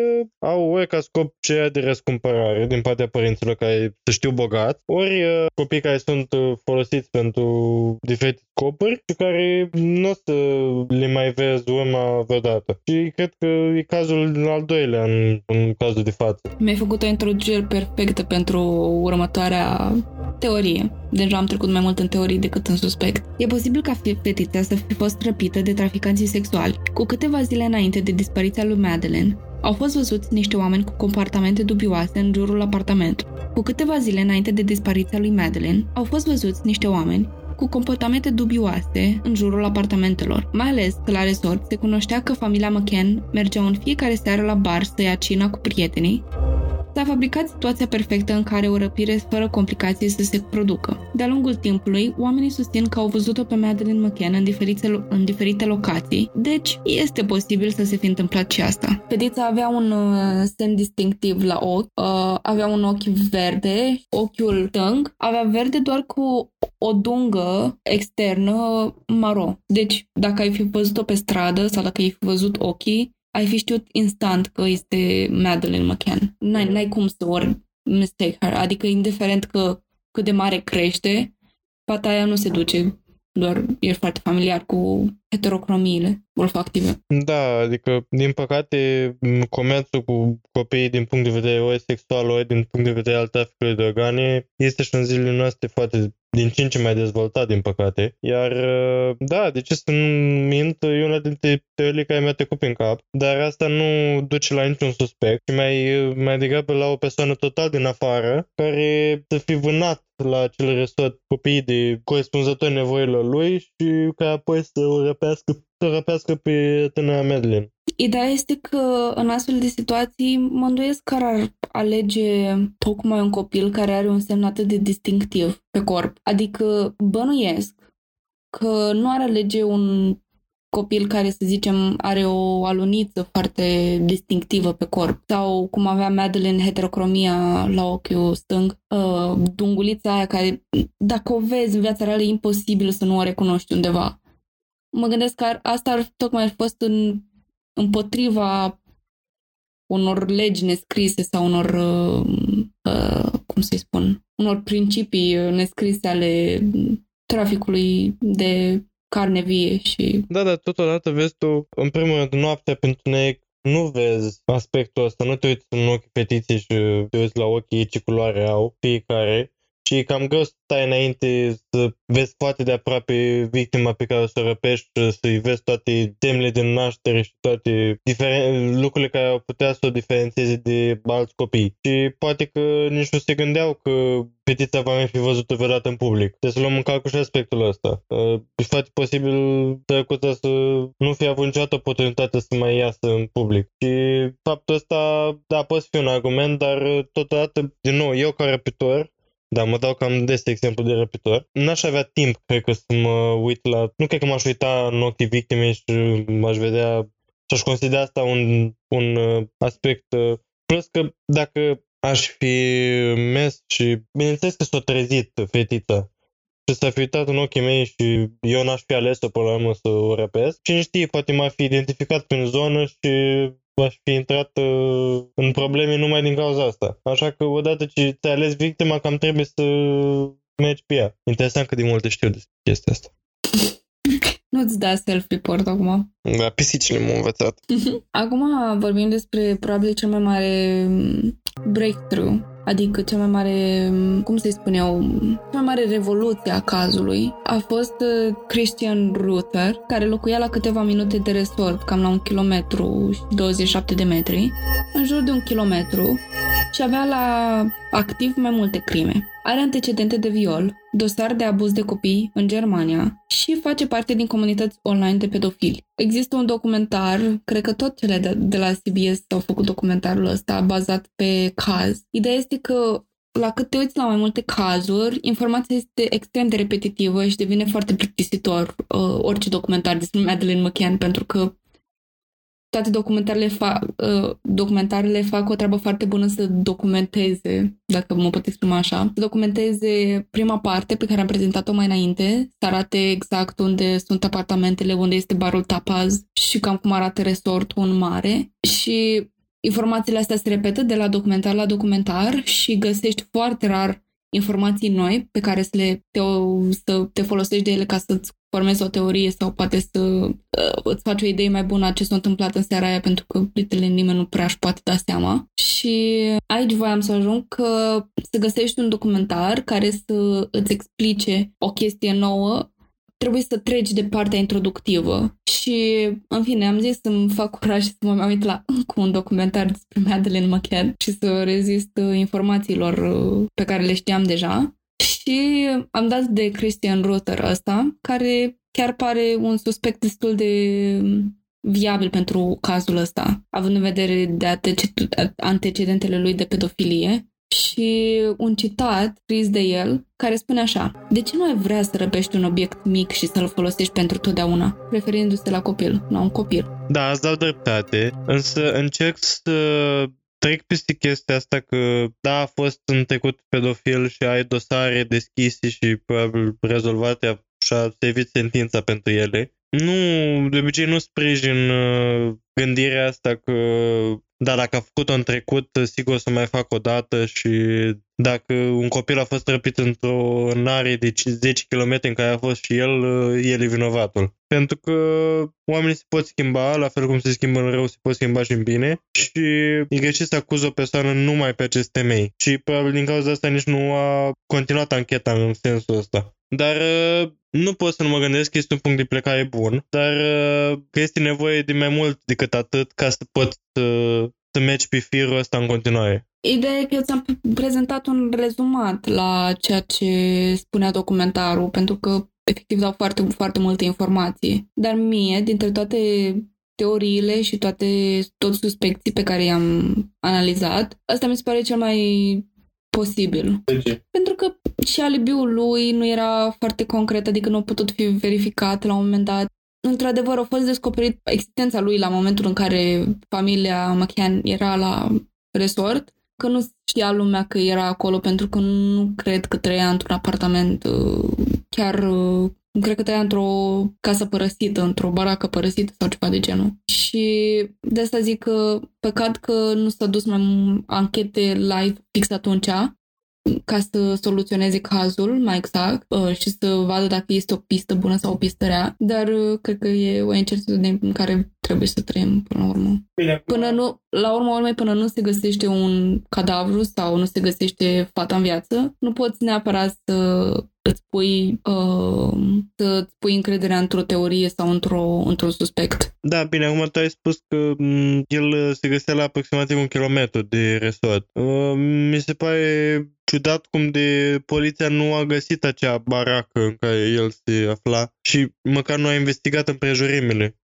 au ori ca scop ceea de răscumpărare din partea părinților care se știu bogați, ori copii care sunt folosiți pentru diferite scopuri și care nu o să le mai vezi urma vreodată. Și cred că e cazul al doilea în, în cazul de față. Mi-ai făcut o introducere perfectă pentru următoarea teorie. Deja am trecut mai mult în teorii decât în suspect. E posibil ca fetița să fi fost răpită de traficanții sexuali. Cu câteva zile înainte de dispariția lui Madeleine, au fost văzuți niște oameni cu comportamente dubioase în jurul apartamentului. Cu câteva zile înainte de dispariția lui Madeleine, au fost văzuți niște oameni cu comportamente dubioase în jurul apartamentelor. Mai ales că la resort se cunoștea că familia McCann mergea în fiecare seară la bar să ia cina cu prietenii. S-a fabricat situația perfectă în care o răpire fără complicații să se producă. De-a lungul timpului, oamenii susțin că au văzut-o pe Madeleine McCann în diferite, în diferite locații, deci este posibil să se fi întâmplat și asta. Fetița avea un uh, semn distinctiv la ochi, uh, avea un ochi verde, ochiul stâng, avea verde doar cu o dungă externă maro. Deci, dacă ai fi văzut-o pe stradă sau dacă ai fi văzut ochii, ai fi știut instant că este Madeleine McCann. N-ai, n-ai cum să ori mistake her. Adică, indiferent că cât de mare crește, fata aia nu se duce. Doar ești foarte familiar cu heterocromiile olfactive. Da, adică, din păcate, comerțul cu copiii din punct de vedere ori sexual, ori din punct de vedere al traficului de organe, este și în zilele noastre foarte din ce în ce mai dezvoltat, din păcate. Iar, da, de ce să nu mint, e una dintre teorii care mi-a trecut prin cap, dar asta nu duce la niciun suspect, ci mai, mai degrabă la o persoană total din afară, care să fi vânat la acel resort copiii de corespunzători nevoilor lui și care apoi să o răpească, să răpească pe tânăra Madeleine. Ideea este că în astfel de situații mă îndoiesc că ar alege tocmai un copil care are un semn atât de distinctiv pe corp. Adică bănuiesc că nu ar alege un copil care, să zicem, are o aluniță foarte distinctivă pe corp. Sau cum avea Madeleine, heterocromia la ochiul stâng, uh, dungulița aia care, dacă o vezi în viața reală, e imposibil să nu o recunoști undeva. Mă gândesc că ar, asta ar tocmai ar fi fost în împotriva unor legi nescrise sau unor, uh, uh, cum să-i spun, unor principii nescrise ale traficului de carne vie și... Da, dar totodată vezi tu, în primul rând, noaptea pentru noi nu vezi aspectul ăsta, nu te uiți în ochii fetiței și te uiți la ochii ce culoare au fiecare și cam greu să stai înainte să vezi foarte de aproape victima pe care o să o răpești, să-i vezi toate temele de naștere și toate diferen- lucrurile care au putea să o diferențieze de alți copii. Și poate că nici nu se gândeau că fetița va mai fi văzută vreodată în public. Trebuie să luăm în calcul și aspectul ăsta. E foarte posibil tăicuța să nu fie avut niciodată oportunitatea să mai iasă în public. Și faptul ăsta, da, poate fi un argument, dar totodată, din nou, eu ca răpitor, da, mă dau cam des exemplu de răpitor. N-aș avea timp, cred că, să mă uit la... Nu cred că m-aș uita în ochii victimei și m-aș vedea... Și-aș considera asta un, un aspect... Plus că dacă aș fi mers și... Bineînțeles că s-a trezit fetița. Și s-a fi uitat în ochii mei și eu n-aș fi ales-o până la urmă să o răpesc. Cine știe, poate m-ar fi identificat prin zonă și... aș fi intrat uh, în probleme numai din cauza asta. Așa că odată ce te ales victima, cam trebuie să mergi pe ea. Interesant cât de multe știu despre chestia asta. Nu-ți da self-report acum. Da, pisicile m-au învățat. Acum vorbim despre probabil cel mai mare breakthrough Adică cea mai mare, cum să-i spun eu, cea mai mare revoluție a cazului a fost Christian Rutter, care locuia la câteva minute de resort, cam la un kilometru și douăzeci și șapte de metri, în jur de un kilometru, și avea la activ mai multe crime. Are antecedente de viol, dosar de abuz de copii în Germania și face parte din comunități online de pedofili. Există un documentar, cred că tot cele de, de la C B S au făcut documentarul ăsta, bazat pe caz. Ideea este că la cât te uiți la mai multe cazuri, informația este extrem de repetitivă și devine foarte plictisitor uh, orice documentar despre Madeleine McCann, pentru că toate documentarele, fa- uh, documentarele fac o treabă foarte bună să documenteze, dacă mă pot exprima așa, să documenteze prima parte pe care am prezentat-o mai înainte, să arate exact unde sunt apartamentele, unde este barul Tapas și cam cum arată resortul în mare. Și informațiile astea se repetă de la documentar la documentar și găsești foarte rar informații noi pe care să, le te, să te folosești de ele ca să-ți formezi o teorie sau poate să uh, îți faci o idee mai bună a ce s-a întâmplat în seara aia, pentru că litele nimeni nu prea își poate da seama. Și aici voiam să ajung că să găsești un documentar care să îți explice o chestie nouă, trebuie să treci de partea introductivă. Și, în fine, am zis să-mi fac curaj și să mă uit la încă un documentar despre Madeleine McCann și să rezist informațiilor pe care le știam deja. Și am dat de Christian Rutter ăsta, care chiar pare un suspect destul de viabil pentru cazul ăsta, având în vedere de antecedentele lui de pedofilie. Și un citat scris de el care spune așa: de ce nu ai vrea să răbești un obiect mic și să-l folosești pentru totdeauna, referindu-se la copil, la un copil? Da, îți dau dreptate, însă încerc să trec peste chestia asta că da, a fost în trecut pedofil și ai dosare deschise și probabil rezolvate și a servit sentința pentru ele. Nu, de obicei nu sprijin gândirea asta că da, dacă a făcut-o în trecut, sigur o să mai fac o dată, și dacă un copil a fost răpit într-o arie de zece kilometri în care a fost și el, el e vinovatul. Pentru că oamenii se pot schimba, la fel cum se schimbă în rău, se pot schimba și în bine, și e greșit să acuză o persoană numai pe acest temei. Și probabil din cauza asta nici nu a continuat ancheta în sensul ăsta. Dar nu pot să nu mă gândesc că este un punct de plecare bun, dar că este nevoie de mai mult decât atât ca să poți să, să mergi pe firul ăsta în continuare. Ideea e că eu ți-am prezentat un rezumat la ceea ce spunea documentarul, pentru că efectiv dau foarte, foarte multe informații. Dar mie, dintre toate teoriile și toate, toți suspecții pe care i-am analizat, asta mi se pare cel mai posibil. De ce? Pentru că și alibiul lui nu era foarte concret, adică nu a putut fi verificat la un moment dat. Într-adevăr, a fost descoperit existența lui la momentul în care familia McCann era la resort, că nu știa lumea că era acolo, pentru că nu cred că trăia într-un apartament, chiar cred că trăia într-o casă părăsită, într-o baracă părăsită sau ceva de genul. Și de asta zic că păcat că nu s-a dus mai mult anchete live fix atunci, ca să soluționeze cazul mai exact și să vadă dacă este o pistă bună sau o pistă rea, dar cred că e o incertitudine în care trebuie să trăim până la urmă. Bine, până nu, la urma urmei, până nu se găsește un cadavru sau nu se găsește fata în viață, nu poți neapărat să îți pui, uh, să îți pui încrederea într-o teorie sau într-o, într-un suspect. Da, bine, acum tu ai spus că m- el se găsea la aproximativ un kilometru de resort. Uh, mi se pare ciudat cum de poliția nu a găsit acea baracă în care el se afla și măcar nu a investigat împrejurimile.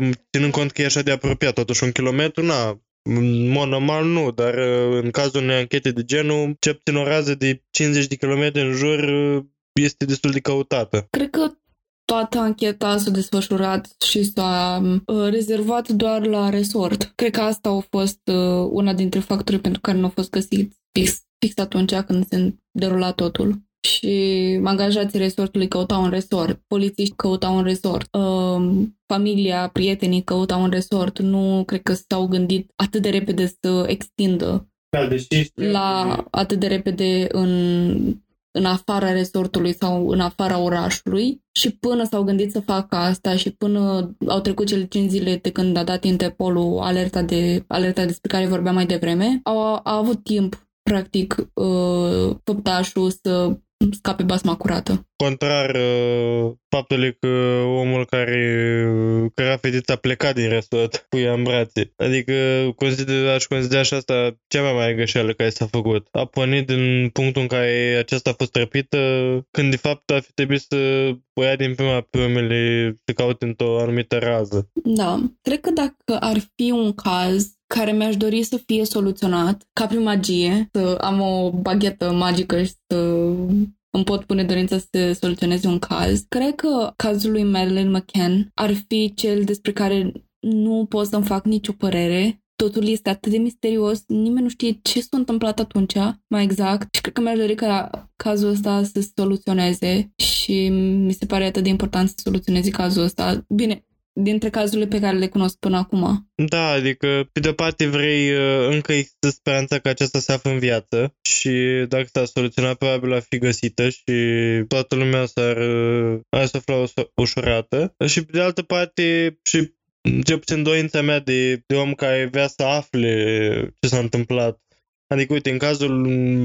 Uh, ținând cont că e așa de apropiat, totuși un kilometru, na, în mod normal nu, dar uh, în cazul unei anchete de genul, ce obțin o rază de cincizeci de kilometri în jur, uh, este destul de căutată. Cred că toată ancheta s-a desfășurat și s-a uh, rezervat doar la resort. Cred că asta a fost uh, una dintre factorii pentru care nu a fost găsit fix, fix atunci când se derula totul. Și angajații resortului căutau un resort, polițiști căutau un resort, uh, familia, prietenii căutau un resort. Nu cred că s-au gândit atât de repede să extindă da, deși... la atât de repede în... în afara resortului sau în afara orașului, și până s-au gândit să facă asta și până au trecut cele cinci zile de când a dat Interpolul alerta, de, alerta despre care vorbeam mai devreme, au, au avut timp practic, făptașul să scape basma curată. Contrar faptului că omul care căra fetița a plecat din răsărit cu ea în brațe. Adică consider, aș considera și asta cea mai mare greșeală care s-a făcut. A pornit în punctul în care aceasta a fost răpită, când de fapt ar fi trebuit să o ia din prima pe urmele, să caute într-o anumită rază. Da. Cred că dacă ar fi un caz care mi-aș dori să fie soluționat, ca prin magie, să am o baghetă magică și să îmi pot pune dorința să soluționeze un caz, cred că cazul lui Madeleine McCann ar fi cel despre care nu pot să-mi fac nicio părere. Totul este atât de misterios, nimeni nu știe ce s-a întâmplat atunci, mai exact. Și cred că mi-aș dori ca cazul ăsta să se soluționeze și mi se pare atât de important să soluționeze cazul ăsta. Bine, dintre cazurile pe care le cunosc până acum. Da, adică, pe de-o parte vrei, încă există speranța că aceasta se află în viață și dacă s-a soluționat, probabil ar fi găsită și toată lumea s-ar, ar să afla ușurată. Și pe de altă parte, și cel puțin dorința mea de, de om care vrea să afle ce s-a întâmplat. Adică, uite, în cazul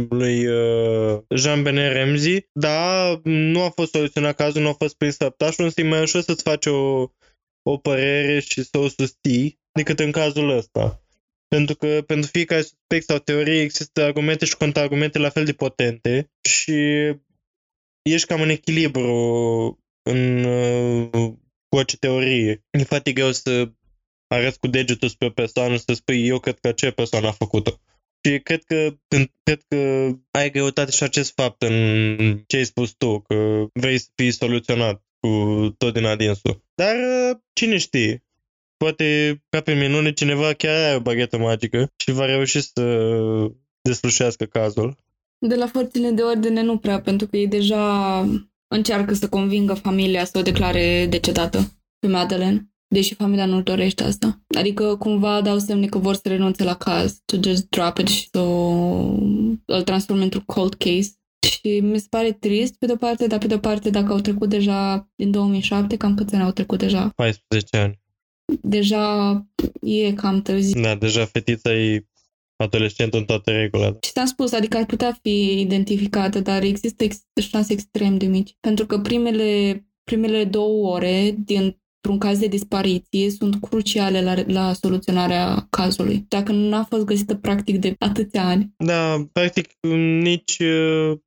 lui uh, JonBenét Ramsey, da, nu a fost soluționat cazul, nu a fost prins făptașul, însă e mai ușor să-ți faci o o părere și să o susții decât în cazul ăsta. Pentru că pentru fiecare suspect sau teorie există argumente și contraargumente la fel de potente și ești cam în echilibru în, cu orice teorie. E foarte greu să arăți cu degetul spre o persoană și să spui eu cred că acea persoană a făcut-o. Și cred că, cred că ai greutate și acest fapt în ce ai spus tu, că vrei să fii soluționat cu tot din adinsul. Dar cine știe? Poate ca pe minune cineva chiar are o baghetă magică și va reuși să deslușească cazul. De la forțele de ordine nu prea, pentru că ei deja încearcă să convingă familia să o declare decedată pe Madeleine, deși familia nu dorește asta. Adică cumva dau semne că vor să renunțe la caz, to just drop it și să îl transforme într-un cold case. Și mi se pare trist pe de-o parte, dar pe de-o parte dacă au trecut deja din două mii șapte, cam câți ani au trecut deja? paisprezece ani. Deja e cam târziu. Da, deja fetița e adolescentă în toată regula. Da. Și ți-am spus, adică ar putea fi identificată, dar există ex- șanse extrem de mici. Pentru că primele, primele două ore dintr-un caz de dispariție sunt cruciale la, la soluționarea cazului. Dacă nu a fost găsită practic de atâția ani. Da, practic nici,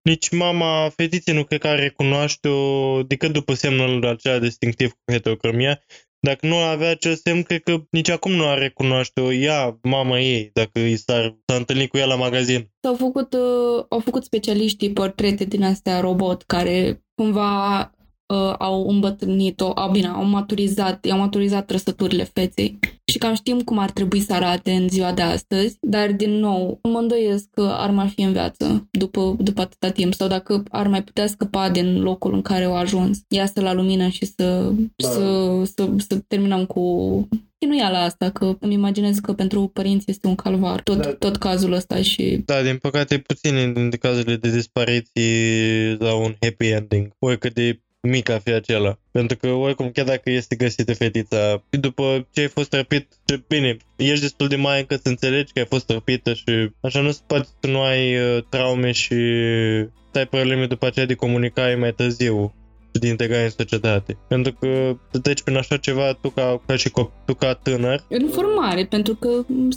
nici mama fetiței nu cred că ar recunoaște-o decât după semnul acela distinctiv cu heterocromia. Dacă nu avea acest semn, cred că nici acum nu ar recunoaște-o ea, mama ei, dacă i s-ar, s-a întâlnit cu ea la magazin. S-au făcut, uh, au făcut specialiștii portrete din astea robot, care cumva uh, au îmbătrânit-o, au, bine, au maturizat, i-au maturizat trăsăturile feței. Și cam știm cum ar trebui să arate în ziua de astăzi, dar din nou, mă îndoiesc că ar mai fi în viață după, după atâta timp sau dacă ar mai putea scăpa din locul în care au ajuns, iasă la lumină și să, da. să, să, să terminăm cu chinuiala asta, că îmi imaginez că pentru părinți este un calvar, tot, da. tot cazul ăsta și... Da, din păcate puține dintre cazurile de dispariții au un happy ending, oricât de mic ar fi acela. Pentru că oricum, chiar dacă este găsită fetița, după ce ai fost răpit, ce, bine, ești destul de mare încât să înțelegi că ai fost răpită și așa nu se poate să nu ai uh, traume și să ai probleme după aceea de comunicare mai târziu și de integrare în societate. Pentru că te treci prin așa ceva tu ca, ca și copil, tu ca tânăr. În formare, pentru că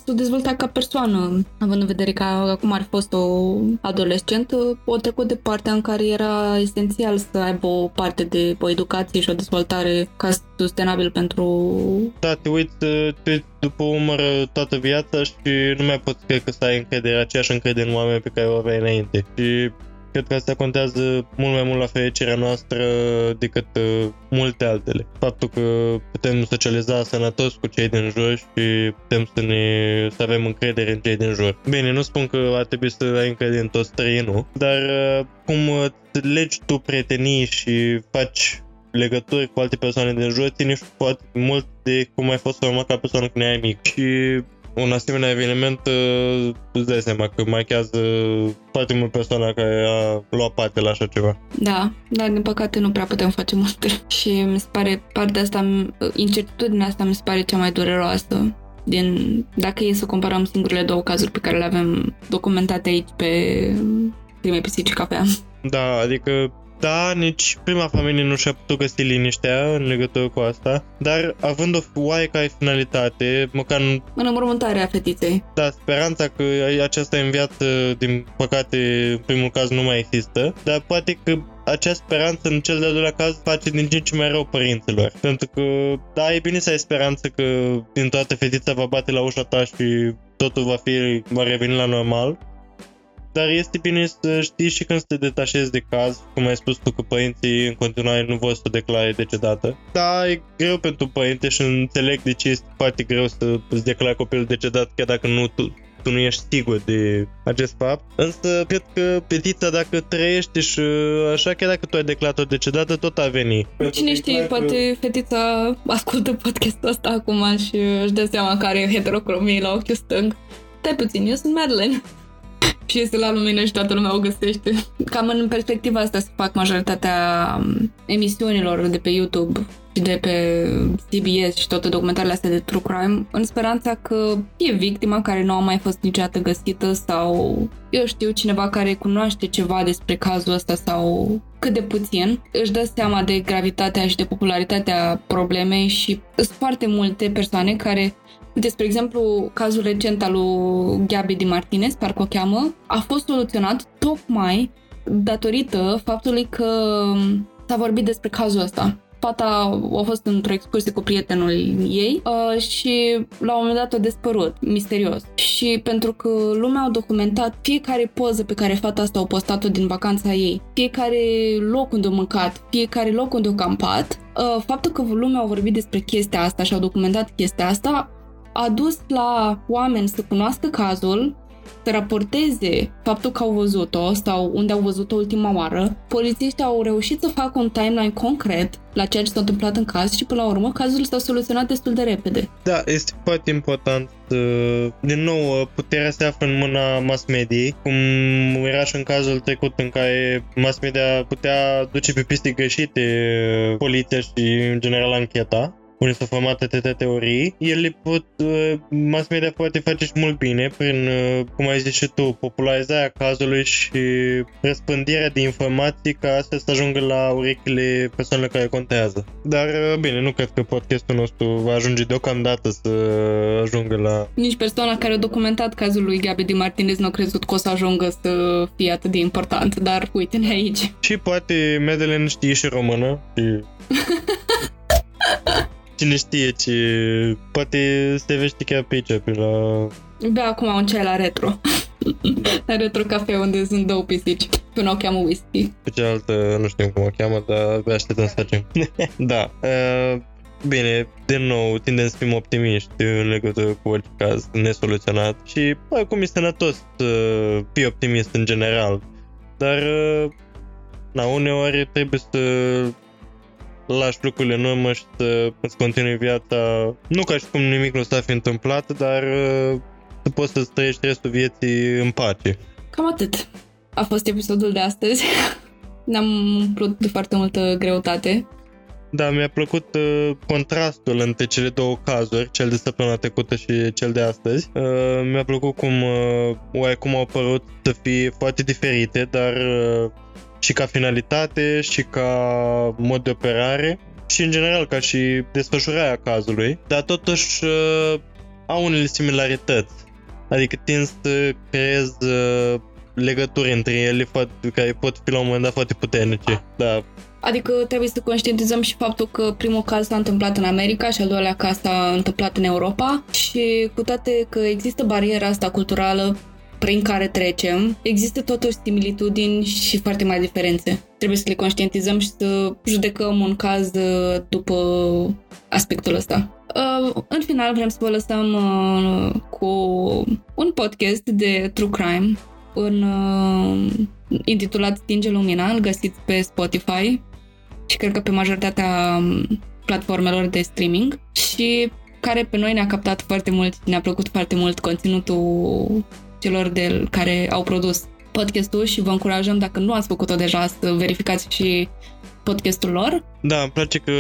s-a dezvoltat ca persoană, având în vedere că acum ar fi fost o adolescentă, o trecut de partea în care era esențial să aibă o parte de o educație și o dezvoltare ca sustenabil pentru... Da, te uiți, te uiți după umăr toată viața și nu mai poți cred că să ai încredere, aceeași încredere în oameni pe care o aveai înainte. Și... cred că asta contează mult mai mult la fericirea noastră decât uh, multe altele. Faptul că putem socializa sănătos cu cei din jur și putem să, ne, să avem încredere în cei din jur. Bine, nu spun că ar trebui să ai încredere în toți străinul, dar uh, cum îți legi tu prietenii și faci legături cu alte persoane din jur, ține și foarte mult de cum ai fost format ca persoană când erai mic. Și... un asemenea eveniment îți dai seama că marchează foarte mult persoana care a luat parte la așa ceva. Da, dar din păcate nu prea putem face multe. Și mi se pare partea asta, incertitudinea asta mi se pare cea mai dureroasă Din, dacă e să comparăm singurele două cazuri pe care le avem documentate aici pe Crime, Pisici și Cafea. Da, adică, da, nici prima familie nu și-a putut găsi liniștea în legătură cu asta, dar având o oarecare finalitate, măcar... În înmormântarea fetiței. Da, speranța că aceasta în viață, din păcate, în primul caz nu mai există, dar poate că acea speranță în cel de-al doilea caz face din ce în ce mai rău părinților. Pentru că, da, e bine să ai speranță că din toată fetița va bate la ușa ta și totul va fi, va reveni la normal. Dar este bine să știi și când să te detașezi de caz, cum ai spus tu, că părinții în continuare nu vor să o declare decedată. Da, e greu pentru părinte și înțeleg de ce este foarte greu să îți declari copilul decedat, chiar dacă nu tu, tu nu ești sigur de acest fapt. Însă, cred că petița, dacă trăiești și așa, chiar dacă tu ai declarat-o decedată, tot a venit. Cine știe, poate fetița ascultă podcastul ăsta acum și își dă seama că are heterocromie la ochiul stâng. Stai puțin, eu sunt Madeleine. Și iese la lumină și toată lumea o găsește. Cam în perspectiva asta se fac majoritatea emisiunilor de pe YouTube și de pe C B S și toate documentarele astea de true crime, în speranța că e victima care nu a mai fost niciodată găsită sau, eu știu, cineva care cunoaște ceva despre cazul ăsta sau cât de puțin își dă seama de gravitatea și de popularitatea problemei și sunt foarte multe persoane care... Uite, spre exemplu, cazul recent al lui Gabby de Martinez, parcă o cheamă, a fost soluționat tocmai datorită faptului că s-a vorbit despre cazul ăsta. Fata a fost într-o excursie cu prietenul ei uh, și la un moment dat a dispărut, misterios. Și pentru că lumea a documentat fiecare poză pe care fata asta a postat-o din vacanța ei, fiecare loc unde a mâncat, fiecare loc unde a campat, uh, faptul că lumea a vorbit despre chestia asta și a documentat chestia asta, a dus la oameni să cunoască cazul, să raporteze faptul că au văzut-o sau unde au văzut-o ultima oară. Polițiștii au reușit să facă un timeline concret la ceea ce s-a întâmplat în caz și, până la urmă, cazul s-a soluționat destul de repede. Da, este foarte important. Din nou, puterea se află în mâna mass-mediei, cum era și în cazul trecut în care mass-media putea duce pe piste greșite poliția și, în general, ancheta. Unde s-au format atâtea teorii, ele pot, mass media poate face și mult bine prin, cum ai zis și tu, popularizarea cazului și răspândirea de informații ca astea să ajungă la urechile persoanelor care contează. Dar bine, nu cred că podcastul nostru va ajunge deocamdată să ajungă la... Nici persoana care a documentat cazul lui Gabby de Martinez nu a crezut că o să ajungă să fie atât de important, dar uite-ne aici. Și poate Madeleine știe și română și... Cine știe ce... Poate se vește chiar pe aici, pe la... Bea acum un ceai la retro. La retro cafe unde sunt două pisici. Pe una o cheamă Whiskey. Pe cealaltă nu știu cum o cheamă, dar așteptăm să facem. Da. Uh, bine, de nou, tindem să fim optimiști în legătură cu orice caz nesoluționat. Și acum e sănătos să fii optimist în general. Dar, na, uneori trebuie să... lași lucrurile în urmă și să îți continui viața, nu ca și cum nimic nu s-a fi întâmplat, dar să poți să-ți trăiești restul vieții în pace. Cam atât a fost episodul de astăzi. Ne-am umplut de foarte multă greutate. Da, mi-a plăcut uh, contrastul între cele două cazuri, cel de săptămâna trecută și cel de astăzi. Uh, mi-a plăcut cum uh, oarecum au părut să fie foarte diferite, dar... Uh, și ca finalitate, și ca mod de operare, și în general ca și desfășurarea cazului, dar totuși uh, au unele similarități. Adică tind să creez uh, legături între ele foarte, care pot fi la un moment dat foarte puternice. Da. Adică trebuie să conștientizăm și faptul că primul caz s-a întâmplat în America și al doilea caz s-a întâmplat în Europa și cu toate că există bariera asta culturală prin care trecem, există totuși similitudini și foarte mari diferențe. Trebuie să le conștientizăm și să judecăm un caz după aspectul ăsta. În final, vrem să vă lăsăm cu un podcast de True Crime în, intitulat Stinge Lumina, îl găsiți pe Spotify și cred că pe majoritatea platformelor de streaming și care pe noi ne-a captat foarte mult, ne-a plăcut foarte mult conținutul celor de care au produs podcastul și vă încurajăm, dacă nu ați făcut-o deja, să verificați și podcastul lor. Da, îmi place că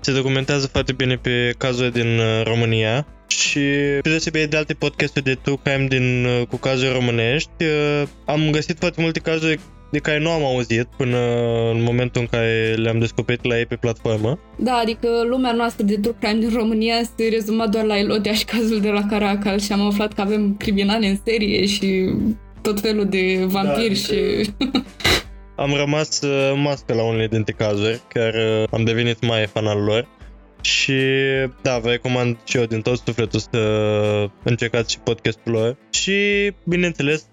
se documentează foarte bine pe cazurile din România și pe deosebire de alte podcasturi de true crime din, cu cazuri românești, am găsit foarte multe cazuri de care nu am auzit până în momentul în care le-am descoperit la ei pe platformă. Da, adică lumea noastră de true crime din România se rezuma doar la Elodia și cazul de la Caracal și am aflat că avem criminali în serie și tot felul de vampiri, da, și... Am rămas mască la unele dintre cazuri, chiar am devenit mai fan al lor. Și da, vă recomand și eu din tot sufletul să încercați și podcastul lor. Și bineînțeles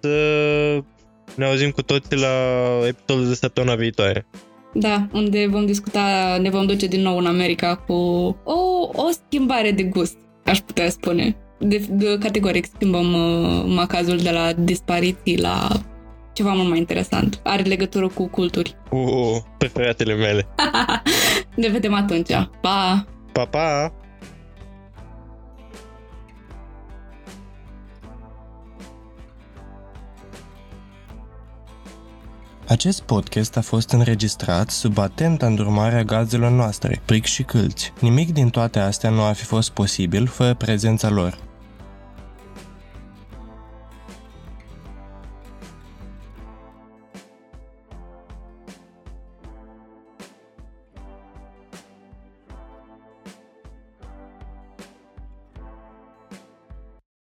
ne auzim cu toții la episodul de săptămâna viitoare. Da, unde vom discuta, ne vom duce din nou în America cu o, o schimbare de gust, aș putea spune. De, de categoric schimbăm uh, cazul de la dispariții la ceva mult mai interesant. Are legătură cu culturi. Uh, preferatele mele. Ne vedem atunci. Pa! Pa, pa! Acest podcast a fost înregistrat sub atenta îndrumare a gazelor noastre, Pric și Câlți. Nimic din toate astea nu ar fi fost posibil fără prezența lor.